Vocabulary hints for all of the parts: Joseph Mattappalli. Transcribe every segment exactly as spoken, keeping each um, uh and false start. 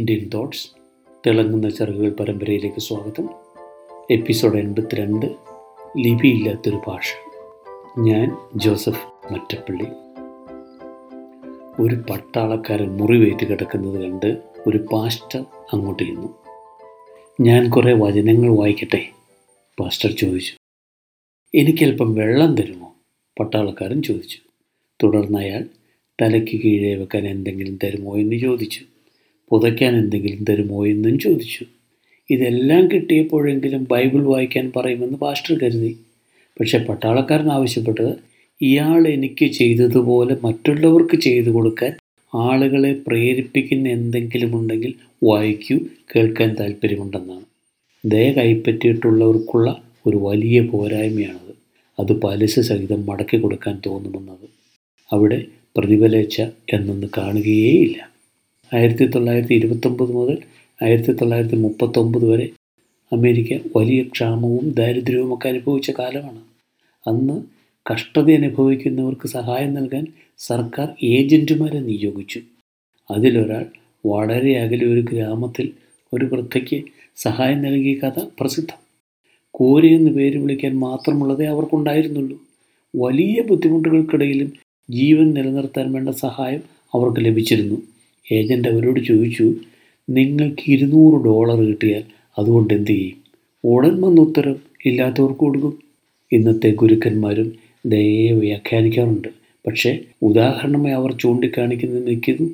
Indian thoughts തിളങ്ങുന്ന ചെറുകൾ പരമ്പരയിലേക്ക് സ്വാഗതം. എപ്പിസോഡ് എൺപത്തിരണ്ട്, ലിപിയില്ലാത്തൊരു ഭാഷ. ഞാൻ ജോസഫ് മറ്റപ്പള്ളി. ഒരു പട്ടാളക്കാരൻ മുറിവേറ്റ് കിടക്കുന്നത് കണ്ട് ഒരു പാസ്റ്റർ അങ്ങോട്ട് ചെന്നു. "ഞാൻ കുറേ വചനങ്ങൾ വായിക്കട്ടെ?" പാസ്റ്റർ ചോദിച്ചു. "എനിക്കല്പം വെള്ളം തരുമോ?" പട്ടാളക്കാരൻ ചോദിച്ചു. തുടർന്ന് അയാൾ തലയ്ക്ക് കീഴേ വെക്കാൻ എന്തെങ്കിലും തരുമോ എന്ന് ചോദിച്ചു. പുതയ്ക്കാൻ എന്തെങ്കിലും തരുമോ എന്നും ചോദിച്ചു. ഇതെല്ലാം കിട്ടിയപ്പോഴെങ്കിലും ബൈബിൾ വായിക്കാൻ പറയുമെന്ന് പാസ്റ്റർ കരുതി. പക്ഷേ പട്ടാളക്കാരൻ ആവശ്യപ്പെട്ടത് ഇയാൾ എനിക്ക് ചെയ്തതുപോലെ മറ്റുള്ളവർക്ക് ചെയ്തു കൊടുക്കാൻ ആളുകളെ പ്രേരിപ്പിക്കുന്ന എന്തെങ്കിലും ഉണ്ടെങ്കിൽ വായിക്കൂ, കേൾക്കാൻ താല്പര്യമുണ്ടെന്നാണ്. ദയ കൈപ്പറ്റിയിട്ടുള്ളവർക്കുള്ള ഒരു വലിയ പോരായ്മയാണത്. അത് പലിശ സഹിതം മടക്കി കൊടുക്കാൻ തോന്നുമെന്നത് അവിടെ പ്രതിഫലേച്ഛ എന്നൊന്ന് കാണുകയേയില്ല. ആയിരത്തി തൊള്ളായിരത്തി ഇരുപത്തൊമ്പത് മുതൽ ആയിരത്തി തൊള്ളായിരത്തി മുപ്പത്തൊമ്പത് വരെ അമേരിക്ക വലിയ ക്ഷാമവും ദാരിദ്ര്യവും ഒക്കെ അനുഭവിച്ച കാലമാണ്. അന്ന് കഷ്ടത അനുഭവിക്കുന്നവർക്ക് സഹായം നൽകാൻ സർക്കാർ ഏജൻറ്റുമാരെ നിയോഗിച്ചു. അതിലൊരാൾ വളരെ അകലെ ഒരു ഗ്രാമത്തിൽ ഒരു വൃദ്ധയ്ക്ക് സഹായം നൽകിയ കഥ പ്രസിദ്ധം. കോരി എന്ന് പേര് വിളിക്കാൻ മാത്രമുള്ളതേ അവർക്കുണ്ടായിരുന്നുള്ളൂ. വലിയ ബുദ്ധിമുട്ടുകൾക്കിടയിലും ജീവൻ നിലനിർത്താൻ വേണ്ട സഹായം അവർക്ക് ലഭിച്ചിരുന്നു. ഏജൻ്റ് അവരോട് ചോദിച്ചു, "നിങ്ങൾക്ക് ഇരുന്നൂറ് ഡോളർ കിട്ടിയാൽ അതുകൊണ്ട് എന്ത് ചെയ്യും?" ഉടൻ വന്ന ഉത്തരം, "ഇല്ലാത്തവർക്ക് കൊടുക്കും." ഇന്നത്തെ ഗുരുക്കന്മാരും ദയയെ വ്യാഖ്യാനിക്കാറുണ്ട്. പക്ഷേ ഉദാഹരണമായി അവർ ചൂണ്ടിക്കാണിക്കുന്നത് മിക്കതും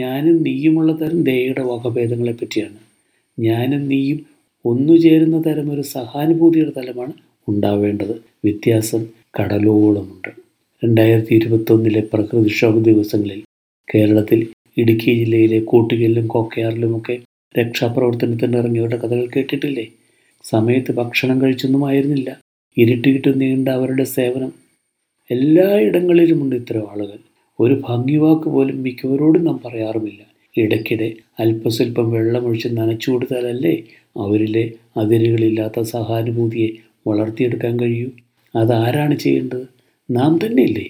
ഞാനും നീയുമുള്ള തരം ദയയുടെ വകഭേദങ്ങളെ പറ്റിയാണ്. ഞാനും നീയും ഒന്നുചേരുന്ന തരം ഒരു സഹാനുഭൂതിയുടെ തലമാണ് ഉണ്ടാവേണ്ടത്. വ്യത്യാസം കടലോളമുണ്ട്. രണ്ടായിരത്തി ഇരുപത്തൊന്നിലെ പ്രകൃതിക്ഷോഭ ദിവസങ്ങളിൽ കേരളത്തിൽ ഇടുക്കി ജില്ലയിലെ കൂട്ടുകലിലും കൊക്കയാറിലുമൊക്കെ രക്ഷാപ്രവർത്തനത്തിന് ഇറങ്ങിയവരുടെ കഥകൾ കേട്ടിട്ടില്ലേ? സമയത്ത് ഭക്ഷണം കഴിച്ചൊന്നുമായിരുന്നില്ല. ഇരുട്ടിയിട്ട് നീണ്ട അവരുടെ സേവനം. എല്ലായിടങ്ങളിലുമുണ്ട് ഇത്തരം ആളുകൾ. ഒരു ഭംഗിവാക്ക് പോലും മിക്കവരോടും നാം പറയാറുമില്ല. ഇടയ്ക്കിടെ അല്പസ്വല്പം വെള്ളമൊഴിച്ച് നനച്ചു കൊടുത്താലല്ലേ അവരിലെ അതിരുകളില്ലാത്ത സഹാനുഭൂതിയെ വളർത്തിയെടുക്കാൻ കഴിയൂ. അതാരാണ് ചെയ്യേണ്ടത്? നാം തന്നെയല്ലേ?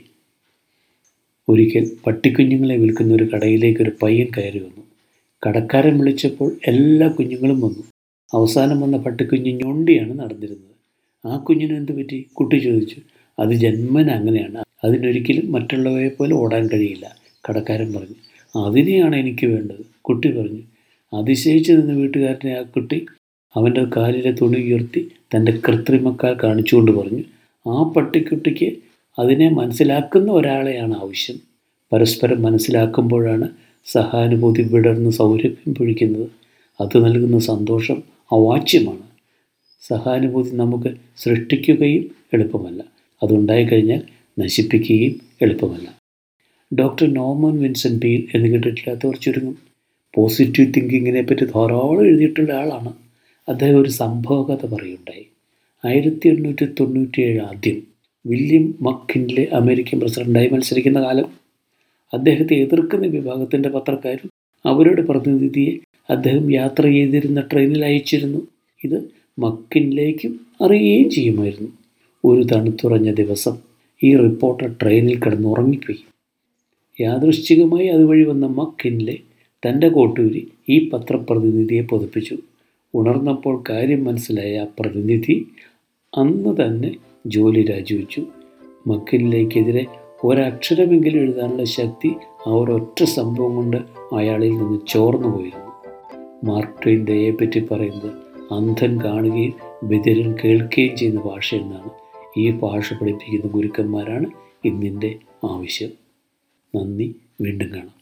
ഒരിക്കൽ പട്ടിക്കുഞ്ഞുങ്ങളെ വിൽക്കുന്ന ഒരു കടയിലേക്ക് ഒരു പയ്യൻ കയറി വന്നു. കടക്കാരൻ വിളിച്ചപ്പോൾ എല്ലാ കുഞ്ഞുങ്ങളും വന്നു. അവസാനം വന്ന പട്ടിക്കുഞ്ഞ് ഞൊണ്ടിയാണ് നടന്നിരുന്നത്. "ആ കുഞ്ഞിന് എന്ത് പറ്റി?" കുട്ടി ചോദിച്ചു. "അത് ജന്മന അങ്ങനെയാണ്. അതിനൊരിക്കലും മറ്റുള്ളവയെ പോലെ ഓടാൻ കഴിയില്ല," കടക്കാരൻ പറഞ്ഞു. "അതിനെയാണ് എനിക്ക് വേണ്ടത്," കുട്ടി പറഞ്ഞു. അതിശയിച്ചു നിന്ന് വീട്ടുകാരനെ ആ കുട്ടി അവൻ്റെ കാലിലെ തുണി ഉയർത്തി തൻ്റെ കൃത്രിമക്കാൽ കാണിച്ചുകൊണ്ട് പറഞ്ഞു, "ആ പട്ടിക്കുട്ടിക്ക് അതിനെ മനസ്സിലാക്കുന്ന ഒരാളെയാണ് ആവശ്യം. പരസ്പരം മനസ്സിലാക്കുമ്പോഴാണ് സഹാനുഭൂതി വിടർന്ന് സൗരഭ്യം പൊഴിക്കുന്നത്. അത് നൽകുന്ന സന്തോഷം അവാച്യമാണ്. സഹാനുഭൂതി നമുക്ക് സൃഷ്ടിക്കുകയും എളുപ്പമല്ല, അതുണ്ടായിക്കഴിഞ്ഞാൽ നശിപ്പിക്കുകയും എളുപ്പമല്ല." ഡോക്ടർ നോർമൻ വിൻസെൻ്റ് പീൽ എന്ന് കേട്ടിട്ടില്ലാത്തവർ ചുരുങ്ങും. പോസിറ്റീവ് തിങ്കിങ്ങിനെ പറ്റി ധാരാളം എഴുതിയിട്ടുള്ള ആളാണ്. അദ്ദേഹം ഒരു സംഭവകഥ പറയുണ്ടായി. ആയിരത്തി എണ്ണൂറ്റി തൊണ്ണൂറ്റിയേഴ് ആദ്യം വില്യം മക്കിൻലെ അമേരിക്കൻ പ്രസിഡൻ്റായി മത്സരിക്കുന്ന കാലം. അദ്ദേഹത്തെ എതിർക്കുന്ന വിഭാഗത്തിൻ്റെ പത്രക്കാരും അവരുടെ പ്രതിനിധിയെ അദ്ദേഹം യാത്ര ചെയ്തിരുന്ന ട്രെയിനിൽ അയച്ചിരുന്നു. ഇത് മക്കിൻലേക്കും അറിയുകയും ചെയ്യുമായിരുന്നു. ഒരു തണുത്തുറഞ്ഞ ദിവസം ഈ റിപ്പോർട്ടർ ട്രെയിനിൽ കിടന്നുറങ്ങിപ്പോയി. യാദൃശ്ചികമായി അതുവഴി വന്ന മക്കിൻലെ തൻ്റെ കോട്ടൂരി ഈ പത്രപ്രതിനിധിയെ പൊതിപ്പിച്ചു. ഉണർന്നപ്പോൾ കാര്യം മനസ്സിലായ ആ പ്രതിനിധി അന്ന് തന്നെ ജോലി രാജിവെച്ചു. മക്കിൻലേക്കെതിരെ ഒരക്ഷരമെങ്കിലും എഴുതാനുള്ള ശക്തി ആ ഒരൊറ്റ സംഭവം കൊണ്ട് അയാളിൽ നിന്ന് ചോർന്നു പോയിരുന്നു. മാർക്ക് ട്വെയിൻ ദയയെപ്പറ്റി പറയുന്നത് അന്ധൻ കാണുകയും ബധിരൻ കേൾക്കുകയും ചെയ്യുന്ന ഭാഷ എന്നാണ്. ഈ ഭാഷ പഠിപ്പിക്കുന്ന ഗുരുക്കന്മാരാണ് ഇന്നിൻ്റെ ആവശ്യം. നന്ദി. വീണ്ടും കാണാം.